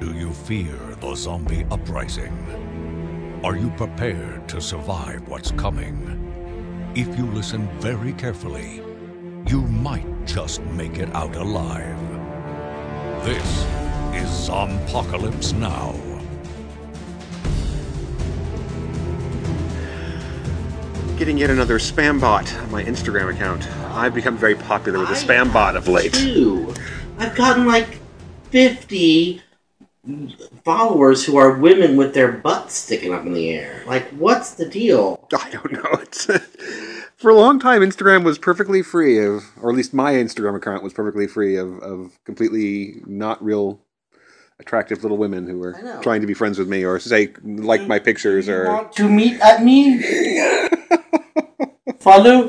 Do you fear the zombie uprising? Are you prepared to survive what's coming? If you listen very carefully, you might just make it out alive. This is Zombpocalypse Now. Getting yet another spam bot on my Instagram account. I've become very popular with the spam bot of late. I've gotten like 50 followers who are women with their butts sticking up in the air. Like, what's the deal? I don't know. For a long time, Instagram was perfectly free of, or at least my Instagram account was perfectly free of completely not real attractive little women who were trying to be friends with me or say, like my pictures. Do you want to meet at me? Follow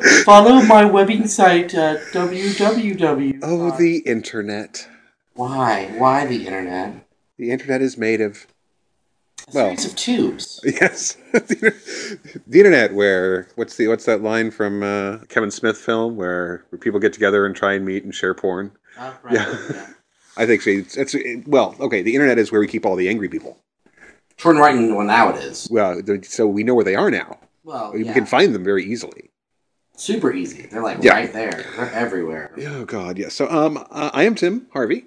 my webbing site at www. Oh, the internet. Why the internet? The internet is made of a series of tubes. Yes. The internet where what's that line from Kevin Smith film where people get together and try and meet and share porn? Right. Yeah. I think so. The internet is where we keep all the angry people. Turn right in well, now it is. Well, so we know where they are now. Well, we can find them very easily. Super easy. They're right there. They're everywhere. Oh, God, yeah. So I am Tim Harvey.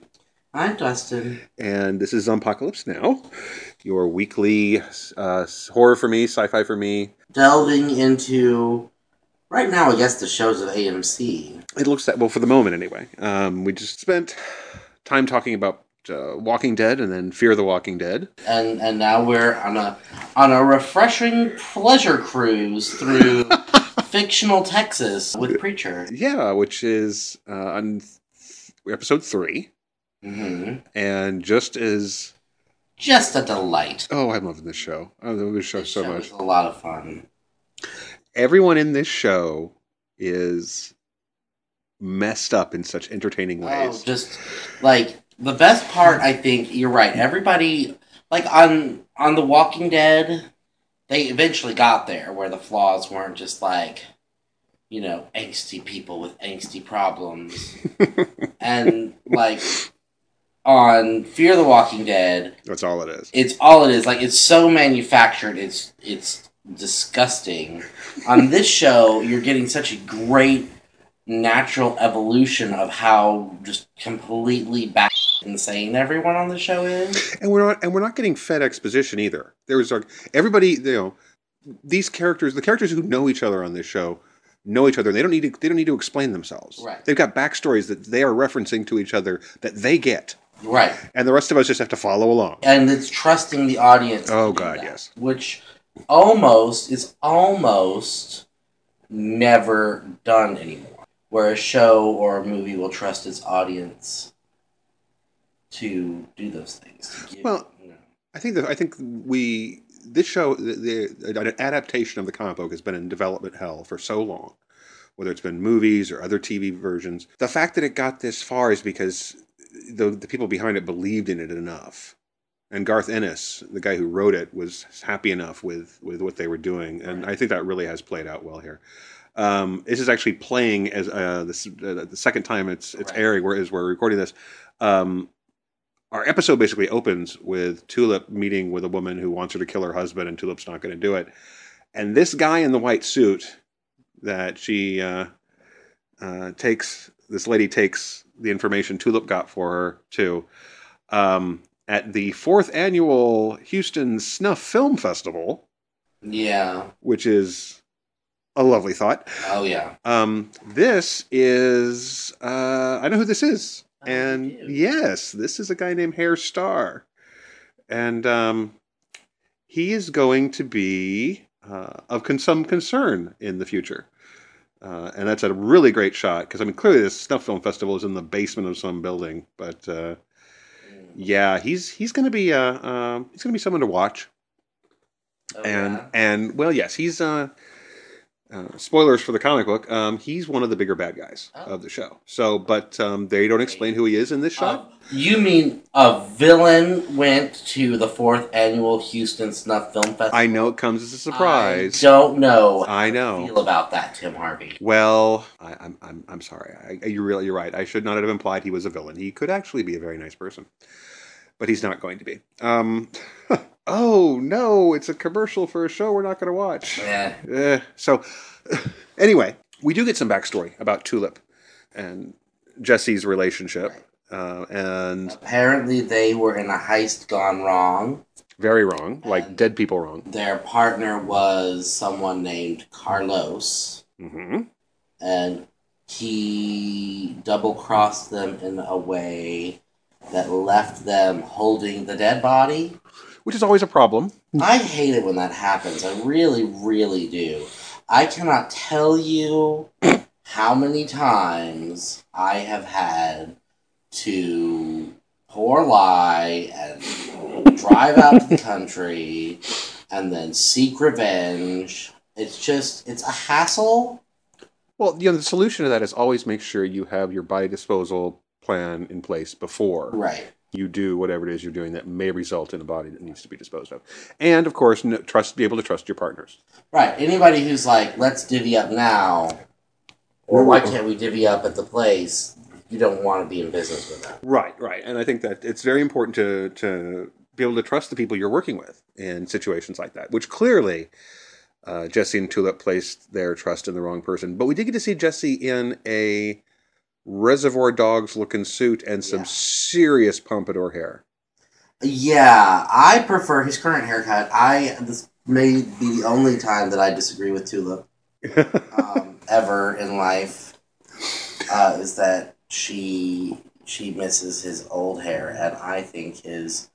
I'm Dustin. And this is Zombpocalypse Now, your weekly horror for me, sci-fi for me. Delving into, right now, I guess, the shows of AMC. It looks that, well, for the moment anyway. We just spent time talking about Walking Dead and then Fear the Walking Dead. And now we're on a refreshing pleasure cruise through... fictional Texas with Preacher. Yeah, which is on episode 3. Mm-hmm. And just a delight. Oh, I'm loving this show. I love this show so much. It's a lot of fun. Everyone in this show is messed up in such entertaining ways. Oh, just like the best part, I think you're right. Everybody, like on The Walking Dead. They eventually got there where the flaws weren't just like, you know, angsty people with angsty problems. And like on Fear the Walking Dead, that's all it is. It's all it is. Like it's so manufactured. It's disgusting. On this show, you're getting such a great natural evolution of how just completely bad. Insane everyone on the show is. And we're not getting fed exposition either. There was like everybody, these characters, the characters who know each other on this show know each other. And they don't need to explain themselves. Right. They've got backstories that they are referencing to each other that they get. Right. And the rest of us just have to follow along. And it's trusting the audience. Oh God, yes. Which is almost never done anymore. Where a show or a movie will trust its audience to do those things. I think the adaptation of the comic book has been in development hell for so long, whether it's been movies or other TV versions. The fact that it got this far is because the people behind it believed in it enough, and Garth Ennis, the guy who wrote it, was happy enough with what they were doing, and I think that really has played out well here. This is actually playing as the second time it's airing. Whereas we're recording this. Our episode basically opens with Tulip meeting with a woman who wants her to kill her husband, and Tulip's not going to do it. And this guy in the white suit that she takes the information Tulip got for her to at the 4th annual Houston Snuff Film Festival. Yeah. Which is a lovely thought. Oh, yeah. This is... I know who this is. And yes, this is a guy named Hare Starr. And he is going to be of some concern in the future. And that's a really great shot. Because, I mean, clearly this Snuff Film Festival is in the basement of some building. But, he's going to be someone to watch. Oh, yes, he's... spoilers for the comic book, he's one of the bigger bad guys of the show. So, but they don't explain who he is in this shot. You mean a villain went to the 4th annual Houston Snuff Film Festival? I know it comes as a surprise. I don't know how you feel about that, Tim Harvey. Well, I'm sorry. You're right. I should not have implied he was a villain. He could actually be a very nice person. but he's not going to be. Oh, no, it's a commercial for a show we're not going to watch. So, anyway, we do get some backstory about Tulip and Jesse's relationship. And apparently they were in a heist gone wrong. Very wrong, like dead people wrong. Their partner was someone named Carlos. Mm-hmm. And he double-crossed them in a way that left them holding the dead body. Which is always a problem. I hate it when that happens. I really, really do. I cannot tell you how many times I have had to poor lie and drive out to the country and then seek revenge. It's just, it's a hassle. Well, you know, the solution to that is always make sure you have your body disposal plan in place before you do whatever it is you're doing that may result in a body that needs to be disposed of. And, of course, be able to trust your partners. Right. Anybody who's like, let's divvy up now, or why can't we divvy up at the place, you don't want to be in business with that. Right, right. And I think that it's very important to be able to trust the people you're working with in situations like that, which clearly... Jesse and Tulip placed their trust in the wrong person. But we did get to see Jesse in a Reservoir Dogs-looking suit and some serious pompadour hair. Yeah, I prefer his current haircut. This may be the only time that I disagree with Tulip ever in life, is that she misses his old hair, and I think his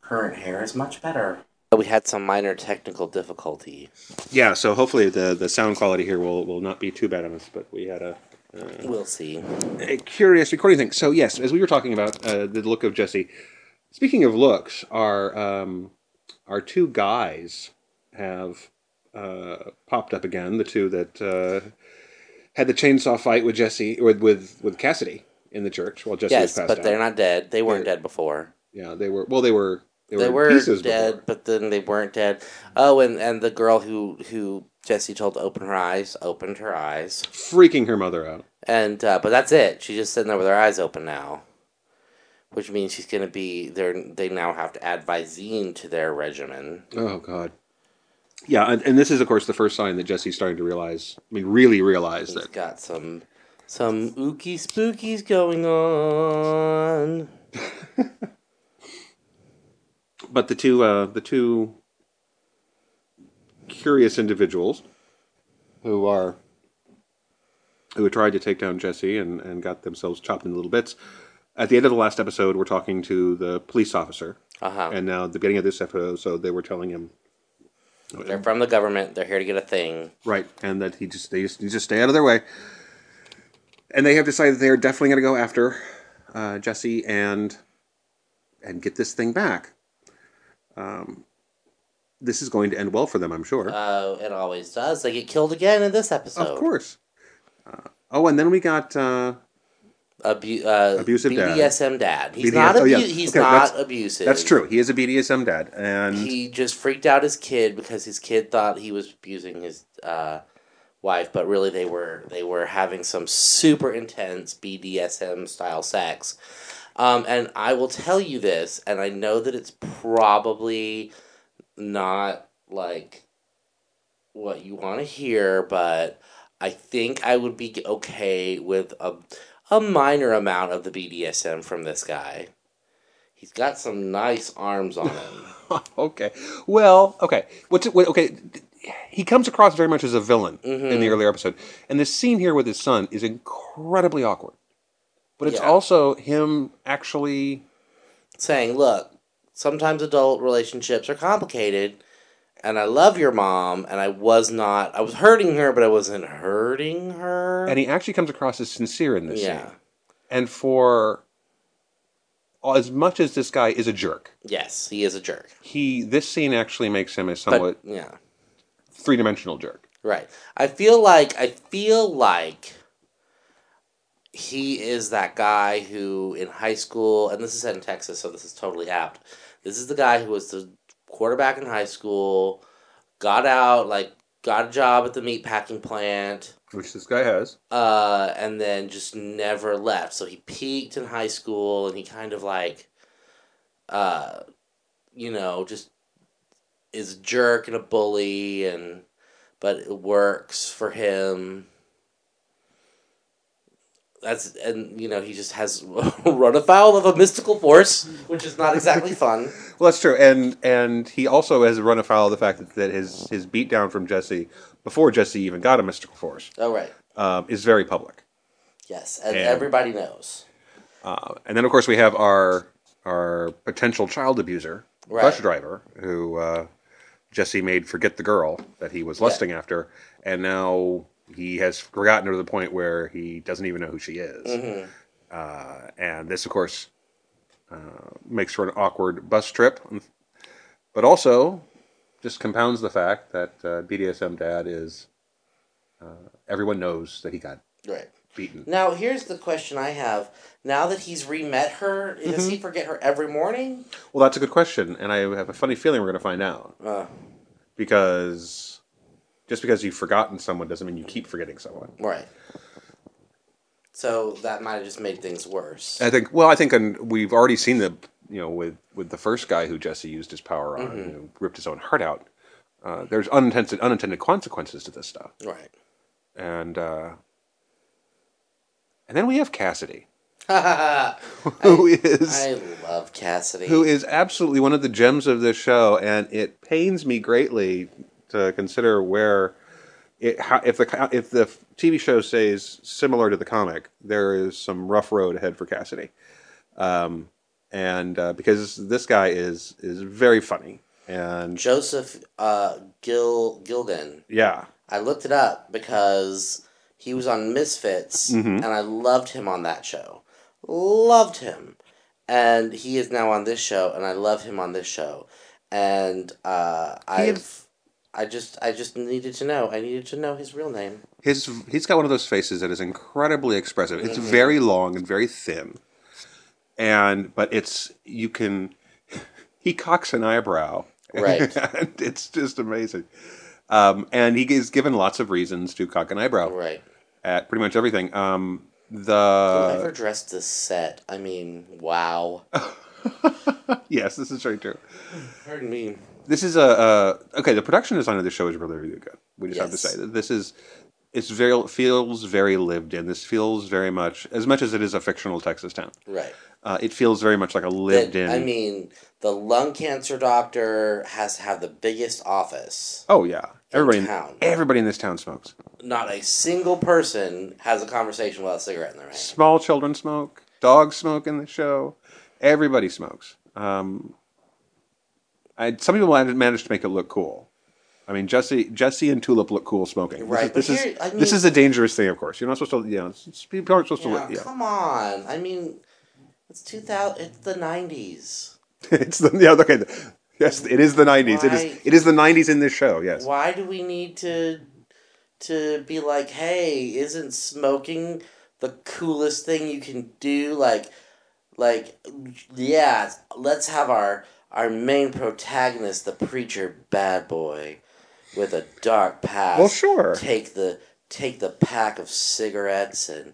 current hair is much better. We had some minor technical difficulty. Yeah, so hopefully the sound quality here will not be too bad on us, but we had a... we'll see. A curious recording thing. So yes, as we were talking about the look of Jesse, speaking of looks, our two guys have popped up again, the two that had the chainsaw fight with Jesse, with Cassidy in the church while Jesse was passed out. Yes, but they're not dead. They weren't dead before. Yeah, they were... Well, they were... They were dead, before. But then they weren't dead. Oh, and the girl who Jesse told to open her eyes, opened her eyes. Freaking her mother out. And but that's it. She's just sitting there with her eyes open now. Which means she's going to be... They now have to add Visine to their regimen. Oh, God. Yeah, and this is, of course, the first sign that Jesse's starting to realize... I mean, really realize that... He's got some ookie spookies going on. But the two curious individuals who tried to take down Jesse and got themselves chopped into little bits. At the end of the last episode, we're talking to the police officer. Uh-huh. And now at the beginning of this episode, they were telling him they're from the government. They're here to get a thing. Right, and that they just stay out of their way. And they have decided they're definitely going to go after Jesse and get this thing back. This is going to end well for them, I'm sure. Oh, it always does. They get killed again in this episode. Of course. And then we got... abusive dad. BDSM dad. He's not abusive. That's true. He is a BDSM dad. And he just freaked out his kid because his kid thought he was abusing his wife, but really they were having some super intense BDSM-style sex. And I will tell you this, and I know that it's probably not, like, what you want to hear, but I think I would be okay with a minor amount of the BDSM from this guy. He's got some nice arms on him. Okay. Well, okay. He comes across very much as a villain in the earlier episode, and this scene here with his son is incredibly awkward. But it's also him actually... saying, look, sometimes adult relationships are complicated, and I love your mom, and I was hurting her, but I wasn't hurting her. And he actually comes across as sincere in this scene. And for... as much as this guy is a jerk... Yes, he is a jerk. This scene actually makes him a somewhat... three-dimensional jerk. Right. I feel like... He is that guy who, in high school, and this is set in Texas, so this is totally apt. This is the guy who was the quarterback in high school, got out, got a job at the meatpacking plant. Which this guy has. And then just never left. So he peaked in high school, and he kind of, you know, just is a jerk and a bully, and but it works for him. That's, and, you know, he just has run afoul of a mystical force, which is not exactly fun. Well, that's true. And he also has run afoul of the fact that, his beatdown from Jesse, before Jesse even got a mystical force, is very public. Yes, and everybody knows. And then, of course, we have our potential child abuser, bus driver, who Jesse made forget the girl that he was lusting after, and now... he has forgotten her to the point where he doesn't even know who she is. Mm-hmm. And this, of course, makes for an awkward bus trip. But also, just compounds the fact that BDSM Dad is... everyone knows that he got beaten. Now, here's the question I have. Now that he's re-met her, does he forget her every morning? Well, that's a good question, and I have a funny feeling we're going to find out. Because... just because you've forgotten someone doesn't mean you keep forgetting someone. Right. So that might have just made things worse. I think. Well, I think, and we've already seen the, you know, with the first guy who Jesse used his power on, who ripped his own heart out. There's unintended consequences to this stuff. Right. And then we have Cassidy. I love Cassidy. Who is absolutely one of the gems of this show, and it pains me greatly to consider where, if the TV show stays similar to the comic, there is some rough road ahead for Cassidy, and because this guy is very funny. And Joseph Gilgun. Yeah, I looked it up because he was on Misfits, and I loved him on that show. Loved him, and he is now on this show, and I love him on this show, and I just needed to know. I needed to know his real name. He's got one of those faces that is incredibly expressive. It's very long and very thin, but he cocks an eyebrow, and it's just amazing. And he is given lots of reasons to cock an eyebrow, at pretty much everything. Whoever dressed this set, I mean, wow. Yes, this is very true. Pardon me. This is the production design of the show is really, really good. We just have to say that feels very lived in. This feels very much as it is a fictional Texas town. Right. It feels very much like a lived in. I mean, the lung cancer doctor has to have the biggest office. Oh yeah, everybody in this town smokes. Not a single person has a conversation without a cigarette in their hand. Small children smoke. Dogs smoke in the show. Everybody smokes. Some people managed to make it look cool. I mean, Jesse and Tulip look cool smoking. Right. This is a dangerous thing, of course. You're not supposed to, you know, people aren't supposed to... Yeah, come on. I mean, it's 2000... It's the 90s. Yes, it is the 90s. It is the 90s in this show, yes. Why do we need to be like, hey, isn't smoking the coolest thing you can do? Like, yeah, let's have our main protagonist, the preacher bad boy, with a dark past. Well, sure. Take the pack of cigarettes and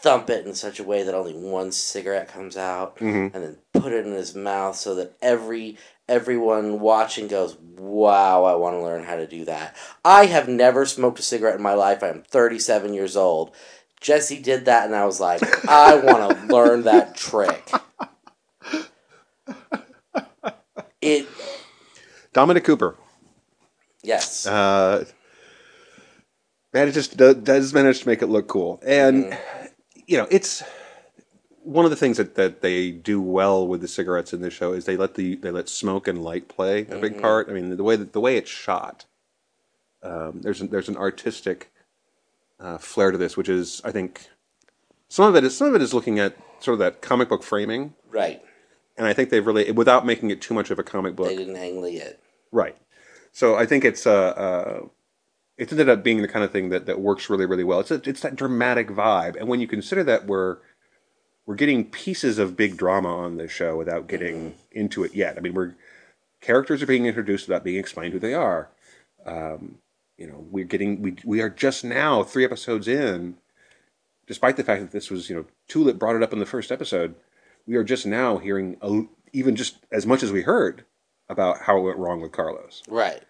thump it in such a way that only one cigarette comes out, and then put it in his mouth so that everyone watching goes, wow, I want to learn how to do that. I have never smoked a cigarette in my life. I am 37 years old. Jesse did that, and I was like, I want to learn that trick. Dominic Cooper. Yes. Does manage to make it look cool. And, you know, it's one of the things that they do well with the cigarettes in this show is they let smoke and light play a big part. I mean, the way it's shot, there's an artistic flair to this, which is, I think, some of it is looking at sort of that comic book framing. Right. And I think they've really, without making it too much of a comic book... They didn't angle it. Right. So I think it's ended up being the kind of thing that works really, really well. It's that dramatic vibe. And when you consider that we're getting pieces of big drama on this show without getting into it yet. I mean, characters are being introduced without being explained who they are. You know, we are just now 3 episodes in, despite the fact that this was, you know, Tulip brought it up in the first episode... We are just now hearing even just as much as we heard about how it went wrong with Carlos. Right.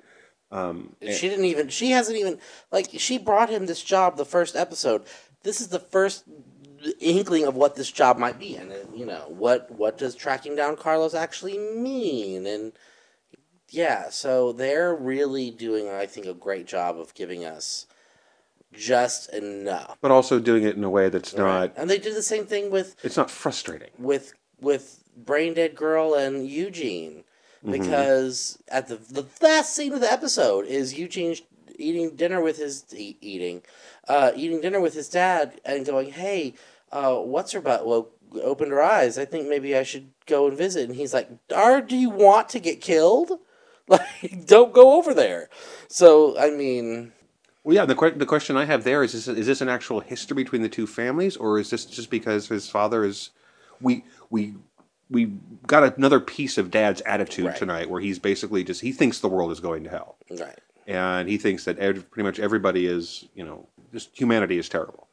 She didn't even, she hasn't even, like, she brought him this job the first episode. This is the first inkling of what this job might be. And, you know, what does tracking down Carlos actually mean? And, yeah, so they're really doing, I think, a great job of giving us just enough. But also doing it in a way that's not... And they did the same thing with... It's not frustrating. With Brain Dead Girl and Eugene. Because at the last scene of the episode is Eugene eating dinner with his... eating dinner with his dad and going, hey, what's her butt... Well, opened her eyes. I think maybe I should go and visit. And he's like, do you want to get killed? Like, don't go over there. So, I mean... Well, yeah, the question I have there is this an actual history between the two families, or is this just because his father is... We got another piece of Dad's attitude tonight, where he's basically just... He thinks the world is going to hell. Right. And he thinks that pretty much everybody is, you know... Just humanity is terrible.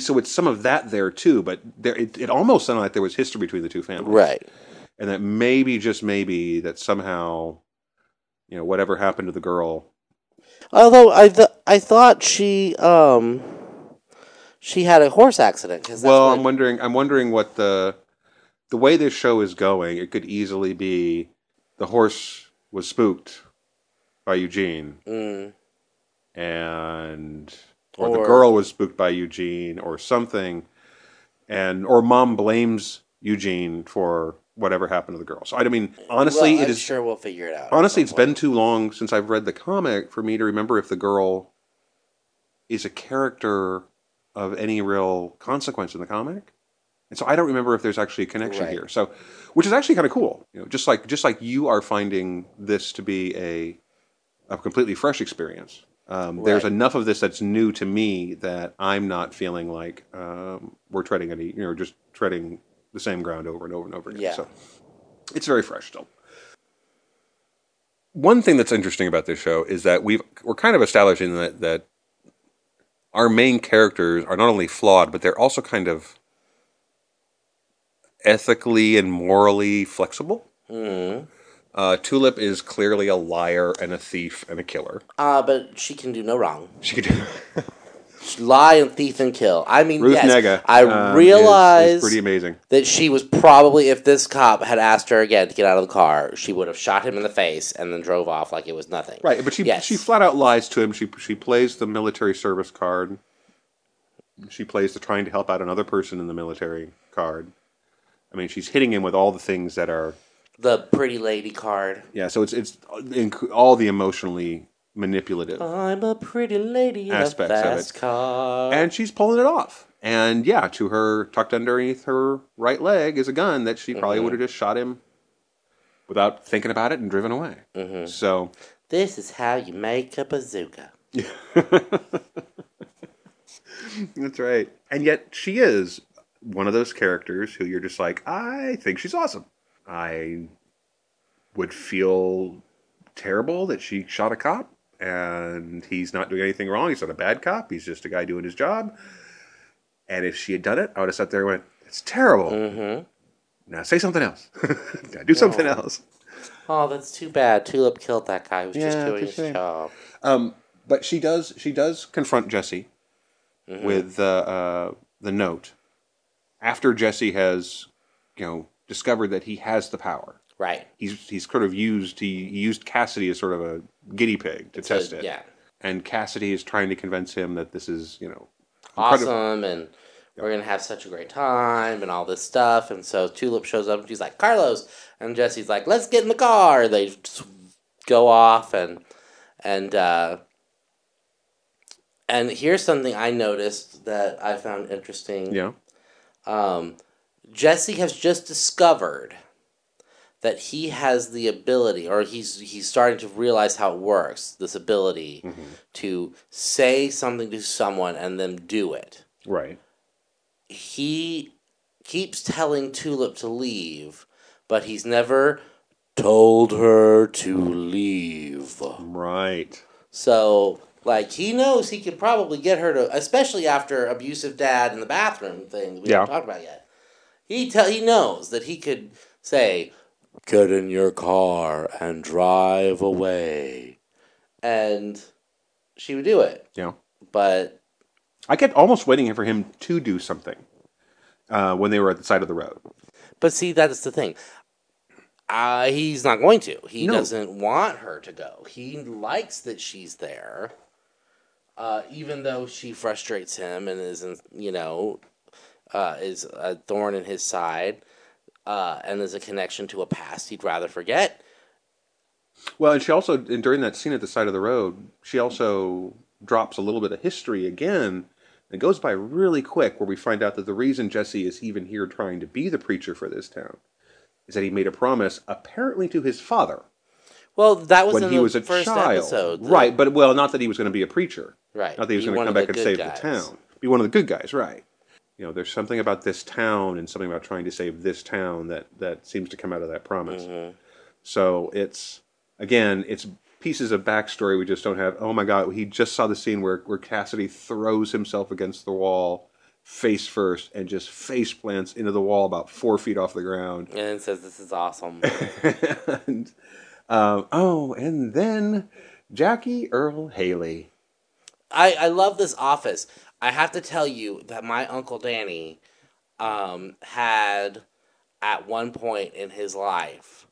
So it's some of that there, too, but it almost sounded like there was history between the two families. Right. And that maybe, just maybe, that somehow, you know, whatever happened to the girl... Although I thought she had a horse accident. 'Cause that's I'm wondering what the way this show is going, it could easily be the horse was spooked by Eugene, or the girl was spooked by Eugene, or something, or Mom blames Eugene for whatever happened to the girl. So, I mean, honestly, well, I'm sure we'll figure it out. Honestly, it's been too long since I've read the comic for me to remember if the girl is a character of any real consequence in the comic. And so I don't remember if there's actually a connection here. So, which is actually kind of cool. You know, just like you are finding this to be a completely fresh experience. There's enough of this that's new to me that I'm not feeling like we're treading treading the same ground over and over and over again. Yeah. So it's very fresh still. One thing that's interesting about this show is that we're kind of establishing that our main characters are not only flawed, but they're also kind of ethically and morally flexible. Tulip is clearly a liar and a thief and a killer. But she can do no wrong. She can do... Lie and thief and kill. I mean, Ruth Nega, I realize is pretty amazing. That she was probably, if this cop had asked her again to get out of the car, she would have shot him in the face and then drove off like it was nothing. Right, but she flat out lies to him. She plays the military service card. She plays the trying to help out another person in the military card. I mean, she's hitting him with all the things that are the pretty lady card. Yeah, so it's all the emotionally manipulative. I'm a pretty lady aspects in a fast car. And she's pulling it off. And yeah, to her, tucked underneath her right leg is a gun that she probably would have just shot him without thinking about it and driven away. So this is how you make a bazooka. That's right. And yet she is one of those characters who you're just like, I think she's awesome. I would feel terrible that she shot a cop. And he's not doing anything wrong. He's not a bad cop. He's just a guy doing his job. And if she had done it, I would have sat there and went, it's terrible. Now say something else. Now do something else. Oh, that's too bad. Tulip killed that guy who was just doing his job. But she does confront Jesse with the note. After Jesse has, you know, discovered that he has the power. Right. He's sort of used Cassidy as sort of a guinea pig to test it. Yeah. And Cassidy is trying to convince him that this is, you know, awesome and we're going to have such a great time and all this stuff. And so Tulip shows up and she's like, Carlos. And Jesse's like, let's get in the car. They go off and here's something I noticed that I found interesting. Yeah. Jesse has just discovered that he has the ability, or he's starting to realize how it works, this ability to say something to someone and then do it. Right. He keeps telling Tulip to leave, but he's never told her to leave. Right. So, like, he knows he could probably get her to, especially after abusive dad in the bathroom thing that we haven't talked about yet. He knows that he could say, get in your car and drive away. And she would do it. Yeah. But I kept almost waiting for him to do something when they were at the side of the road. But see, that's the thing. He's not going to. He doesn't want her to go. He likes that she's there, even though she frustrates him and isn't, is a thorn in his side, and is a connection to a past he'd rather forget. Well, and she also, and during that scene at the side of the road, she also drops a little bit of history again. It goes by really quick, where we find out that the reason Jesse is even here trying to be the preacher for this town is that he made a promise, apparently to his father. Well, that was when he was a child. Episode, right, but, well, not that he was going to be a preacher. Right. Not that he was going to come back and save the town. Be one of the good guys, right. You know, there's something about this town and something about trying to save this town that seems to come out of that promise. Mm-hmm. So it's, again, it's pieces of backstory we just don't have. Oh my God, he just saw the scene where Cassidy throws himself against the wall face first and just face plants into the wall about 4 feet off the ground. And says, this is awesome. And, and then Jackie Earl Haley. I love this office. I have to tell you that my Uncle Danny had, at one point in his life,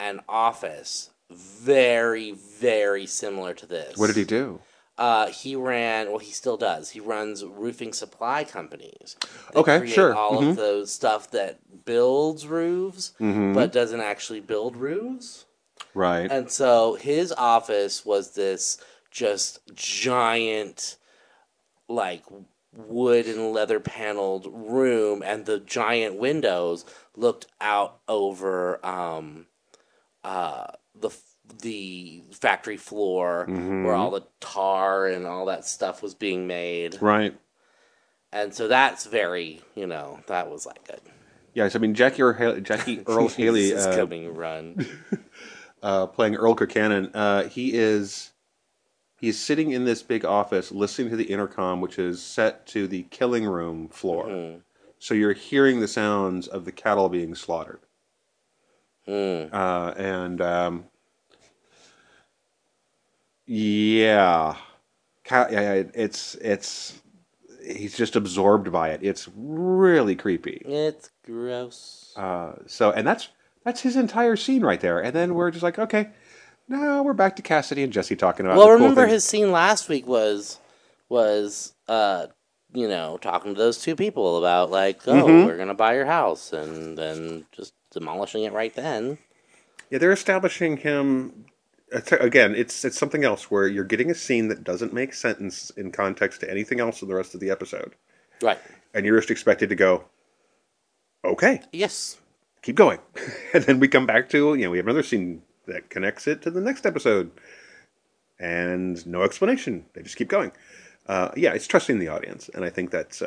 an office very, very similar to this. What did he do? He still does. He runs roofing supply companies. Okay, sure. All of those stuff that builds roofs, but doesn't actually build roofs. Right. And so his office was this just giant, like, wood and leather paneled room, and the giant windows looked out over the factory floor where all the tar and all that stuff was being made. Right. And so that's very, that was like good. Yes, I mean, Jackie Earl Haley is coming run playing Earl Kirkannon. He's sitting in this big office listening to the intercom, which is set to the killing room floor. Mm. So you're hearing the sounds of the cattle being slaughtered. Mm. He's just absorbed by it. It's really creepy. It's gross. And that's his entire scene right there. And then we're just like, okay, now we're back to Cassidy and Jesse talking about the remember cool things. His scene last week was talking to those two people about like, we're going to buy your house, and then just demolishing it right then. Yeah, they're establishing him. Again, it's something else where you're getting a scene that doesn't make sense in context to anything else in the rest of the episode. Right. And you're just expected to go, okay. Yes. Keep going. And then we come back to, we have another scene that connects it to the next episode. And no explanation. They just keep going. It's trusting the audience. And I think that's...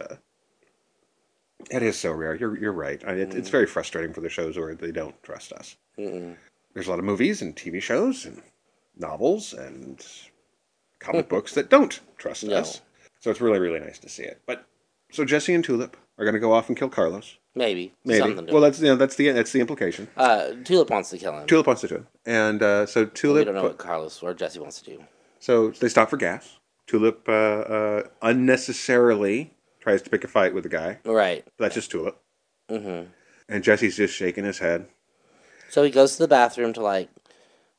It is so rare. You're right. It's very frustrating for the shows where they don't trust us. Mm-mm. There's a lot of movies and TV shows and novels and comic books that don't trust us. So it's really, really nice to see it. But so Jesse and Tulip are going to go off and kill Carlos. Maybe. Something to that's the implication. Tulip wants to kill him. And so Tulip... We don't know what Carlos or Jesse wants to do. So they stop for gas. Tulip unnecessarily tries to pick a fight with the guy. Right. That's just Tulip. Mm-hmm. And Jesse's just shaking his head. So he goes to the bathroom to,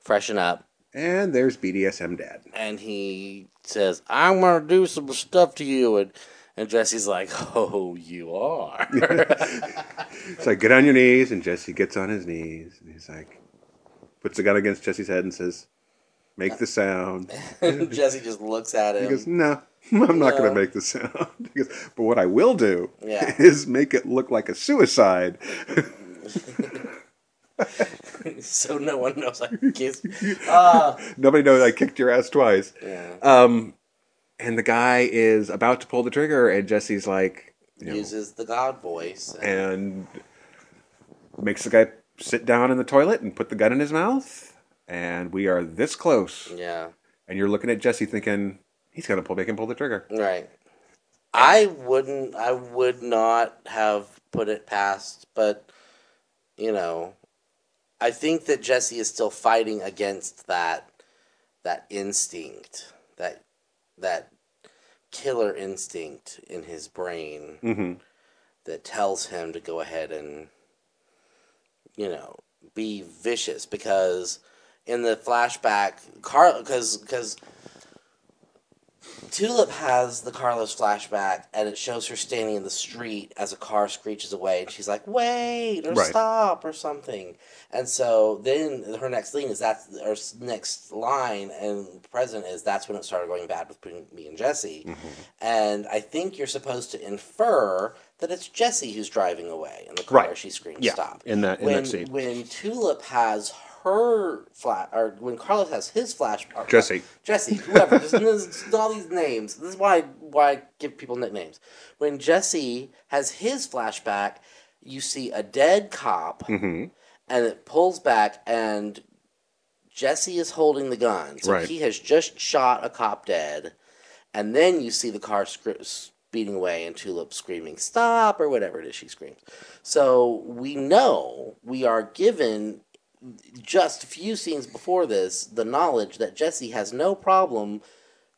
freshen up. And there's BDSM Dad. And he says, I'm going to do some stuff to you. And Jesse's like, oh, you are. It's like, get on your knees. And Jesse gets on his knees. And he's like, puts the gun against Jesse's head and says, make the sound. Jesse just looks at him. He goes, no. I'm not going to make the sound. He goes, but what I will do is make it look like a suicide. So no one knows I kissed. Nobody knows I kicked your ass twice. Yeah. And the guy is about to pull the trigger, and Jesse's like... uses the God voice. And makes the guy sit down in the toilet and put the gun in his mouth. And we are this close. Yeah. And you're looking at Jesse thinking... He's going to make him pull the trigger. Right. I would not have put it past, but, I think that Jesse is still fighting against that instinct, that killer instinct in his brain that tells him to go ahead and, you know, be vicious. Because in the flashback, because Tulip has the Carlos flashback, and it shows her standing in the street as a car screeches away, and she's like, wait, or stop, or something. And so then her next thing is her next line and present is, that's when it started going bad with me and Jesse. Mm-hmm. And I think you're supposed to infer that it's Jesse who's driving away in the car. Right. She screams, stop. In that scene. When Tulip has when Carlos has his flashback, Jesse, whoever, there's all these names. This is why I give people nicknames. When Jesse has his flashback, you see a dead cop, and it pulls back, and Jesse is holding the gun, so he has just shot a cop dead, and then you see the car speeding away and Tulip screaming "stop" or whatever it is she screams. So we know we are given, just a few scenes before this, the knowledge that Jesse has no problem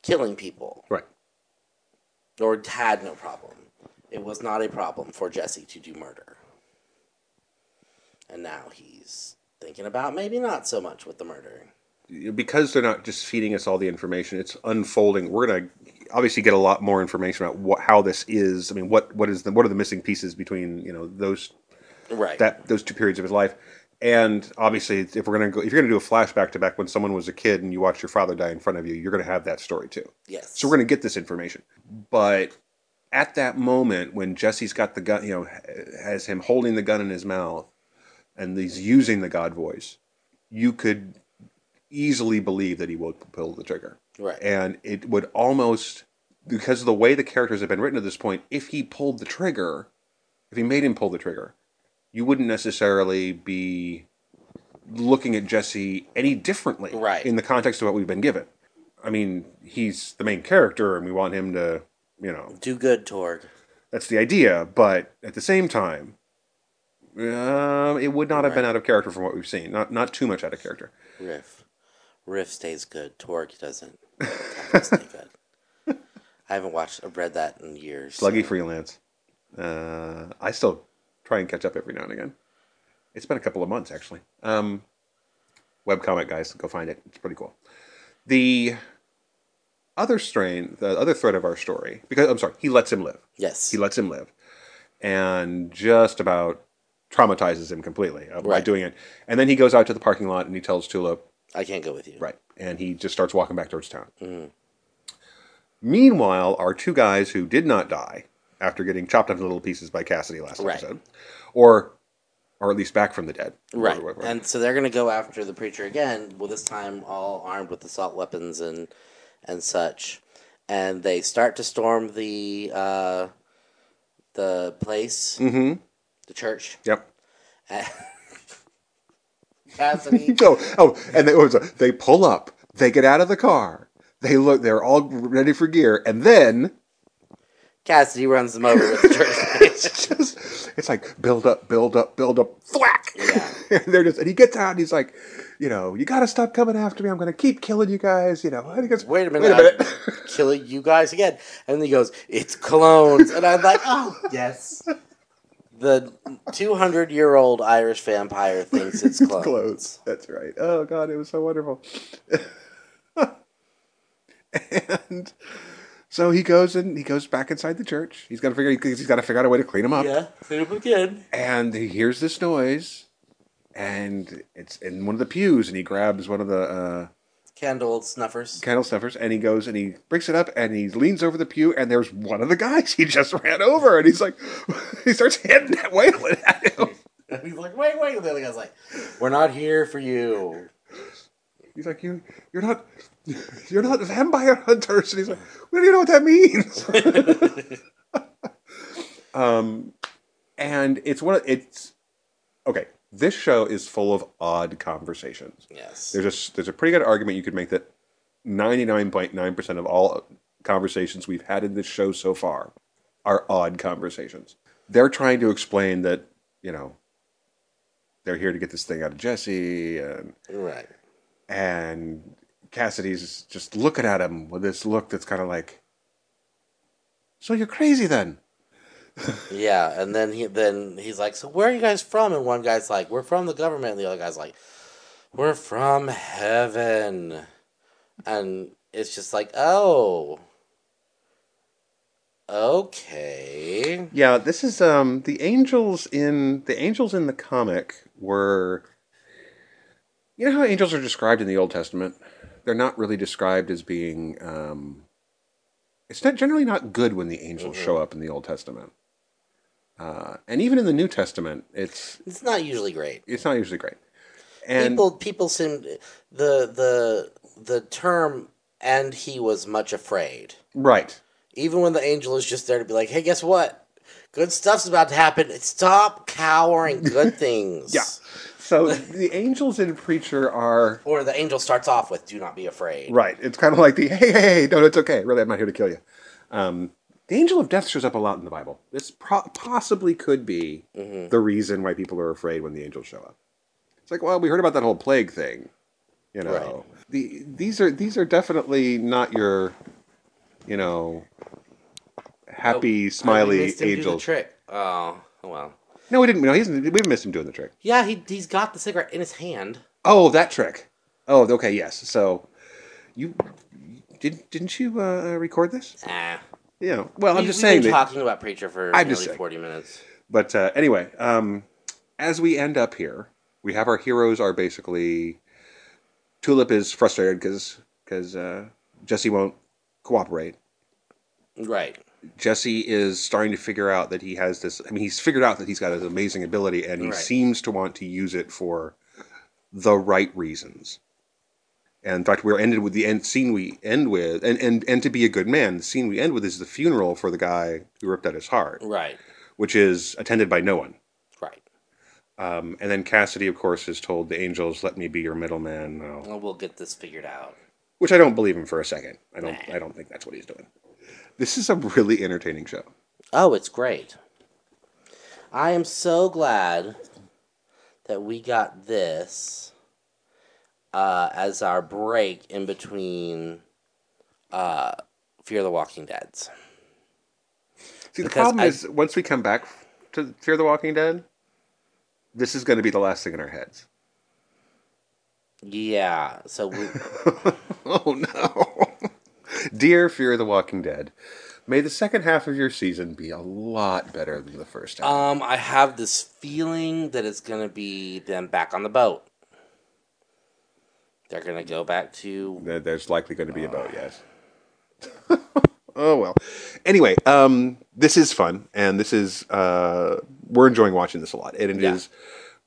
killing people. Right. Or had no problem. It was not a problem for Jesse to do murder. And now he's thinking about maybe not so much with the murder. Because they're not just feeding us all the information, it's unfolding. We're going to obviously get a lot more information about how this is. I mean, what are the missing pieces between, you know, those two periods of his life. And obviously, if you're gonna do a flashback to back when someone was a kid and you watched your father die in front of you, you're gonna have that story too. Yes. So we're gonna get this information. But at that moment, when Jesse's got the gun, you know, has him holding the gun in his mouth, and he's using the God voice, you could easily believe that he will pull the trigger. Right. And it would almost, because of the way the characters have been written at this point, if he made him pull the trigger, you wouldn't necessarily be looking at Jesse any differently in the context of what we've been given. I mean, he's the main character, and we want him to, you know, do good, Torg. That's the idea, but at the same time, it would not have been out of character from what we've seen. Not too much out of character. Riff stays good. Torg doesn't. Stay good. I haven't read that in years. Sluggy Freelance. I still try and catch up every now and again. It's been a couple of months, actually. Webcomic, guys, go find it. It's pretty cool. The other thread of our story, because, I'm sorry, he lets him live. Yes. He lets him live. And just about traumatizes him completely by doing it. And then he goes out to the parking lot and he tells Tulip, I can't go with you. Right. And he just starts walking back towards town. Mm. Meanwhile, our two guys who did not die, after getting chopped up into little pieces by Cassidy last episode. Or at least back from the dead. Right. And so they're going to go after the preacher again, well, this time all armed with assault weapons and such. And they start to storm the place, the church. Yep. Cassidy. And they pull up. They get out of the car. They look. They're all ready for gear. And then Cassidy runs them over with the church. It's like build up, thwack. Yeah. And he gets out and he's like, you know, you got to stop coming after me. I'm going to keep killing you guys. You know, and he goes, wait a minute. Killing you guys again. And he goes, it's clones. And I'm like, oh, yes. The 200-year-old Irish vampire thinks it's clones. That's right. Oh, God, it was so wonderful. And so he goes back inside the church. He's got to figure out a way to clean him up. Yeah, clean him again. And he hears this noise, and it's in one of the pews, and he grabs one of the candle snuffers, and he goes and he breaks it up, and he leans over the pew, and there's one of the guys he just ran over, and he's like, he starts hitting that waitlet at him. And he's like, wait, and the other guy's like, we're not here for you. He's like, you're not vampire hunters. And he's like, we don't even know what that means. And okay. This show is full of odd conversations. Yes. There's a pretty good argument you could make that 99.9% of all conversations we've had in this show so far are odd conversations. They're trying to explain that, you know, they're here to get this thing out of Jesse. And, right. And Cassidy's just looking at him with this look that's kind of like, so you're crazy then. Yeah, and then he's like, so where are you guys from? And one guy's like, we're from the government. And the other guy's like, we're from heaven. And it's just like, oh, okay. Yeah, this is the angels in the comic were, you know how angels are described in the Old Testament? They're not really described as being it's not generally not good when the angels show up in the Old Testament. And even in the New Testament, it's not usually great. It's not usually great. And people seem the term, and he was much afraid. Right. Even when the angel is just there to be like, hey, guess what? Good stuff's about to happen. Stop cowering. Good things. Yeah. So the angels in Preacher are... Or the angel starts off with, do not be afraid. Right. It's kind of like the, hey, no, it's okay. Really, I'm not here to kill you. The angel of death shows up a lot in the Bible. This possibly could be the reason why people are afraid when the angels show up. It's like, well, we heard about that whole plague thing. You know, right. These are definitely not your... You know, happy, smiley angels. We missed him doing the trick. Oh, well. No, we didn't. No, we missed him doing the trick. Yeah, he's got the cigarette in his hand. Oh, that trick. Oh, okay, yes. So, didn't you record this? Nah. Yeah. Well, I'm just saying. We've been talking about Preacher for nearly 40 minutes. But anyway, as we end up here, we have our heroes are basically. Tulip is frustrated because Jesse won't cooperate. Right. Jesse is starting to figure out that he has this... I mean, he's figured out that he's got this amazing ability, and he seems to want to use it for the right reasons. And in fact, we're ended with the scene we end with, and to be a good man, the scene we end with is the funeral for the guy who ripped out his heart. Right. Which is attended by no one. Right. And then Cassidy, of course, is told the angels, let me be your middleman. We'll get this figured out. Which I don't believe him for a second. I don't think that's what he's doing. This is a really entertaining show. Oh, it's great. I am so glad that we got this as our break in between Fear the Walking Dead's. See, the problem is, once we come back to Fear the Walking Dead, this is going to be the last thing in our heads. Yeah, so we... Oh, no. Dear Fear the Walking Dead, may the second half of your season be a lot better than the first half. I have this feeling that it's going to be them back on the boat. They're going to go back to... There's likely going to be a boat, yes. Oh, well. Anyway, this is fun, and this is... we're enjoying watching this a lot. And it is...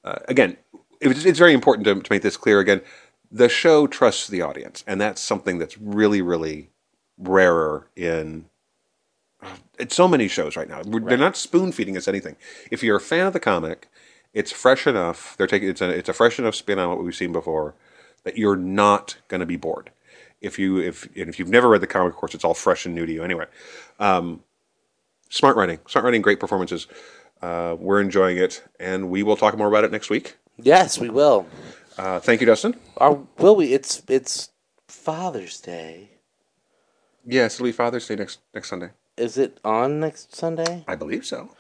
again... It's very important to make this clear again. The show trusts the audience, and that's something that's really, really rarer in so many shows right now. Right. They're not spoon-feeding us anything. If you're a fan of the comic, it's fresh enough. It's a fresh enough spin on what we've seen before that you're not going to be bored. If you've never read the comic, of course, it's all fresh and new to you. Anyway, smart writing, great performances. We're enjoying it, and we will talk more about it next week. Yes, we will. Thank you, Dustin. Will we? It's Father's Day. Yes, it'll be Father's Day next Sunday. Is it on next Sunday? I believe so.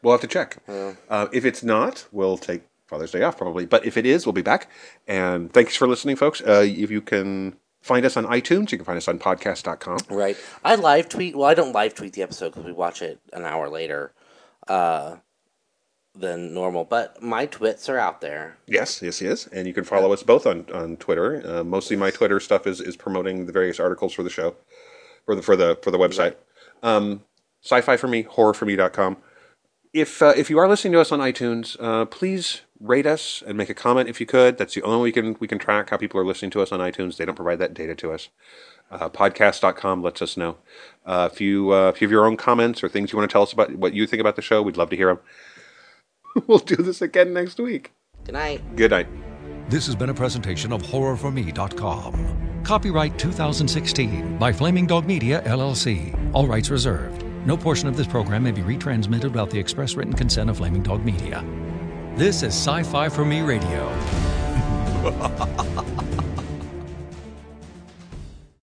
We'll have to check. Yeah. If it's not, we'll take Father's Day off probably. But if it is, we'll be back. And thanks for listening, folks. If you can find us on iTunes, you can find us on podcast.com. Right. I live tweet. Well, I don't live tweet the episode because we watch it an hour later. Than normal, but my twits are out there. Yes. And you can follow us both on Twitter. Mostly my Twitter stuff is promoting the various articles for the show, for the website. Right. Sci-fi for me, horrorforme.com. If you are listening to us on iTunes, please rate us and make a comment if you could. That's the only way we can track how people are listening to us on iTunes. They don't provide that data to us. Podcast.com lets us know. If you have your own comments or things you want to tell us about what you think about the show, we'd love to hear them. We'll do this again next week. Good night. Good night. This has been a presentation of horrorforme.com. Copyright 2016 by Flaming Dog Media, LLC. All rights reserved. No portion of this program may be retransmitted without the express written consent of Flaming Dog Media. This is Sci-Fi For Me Radio.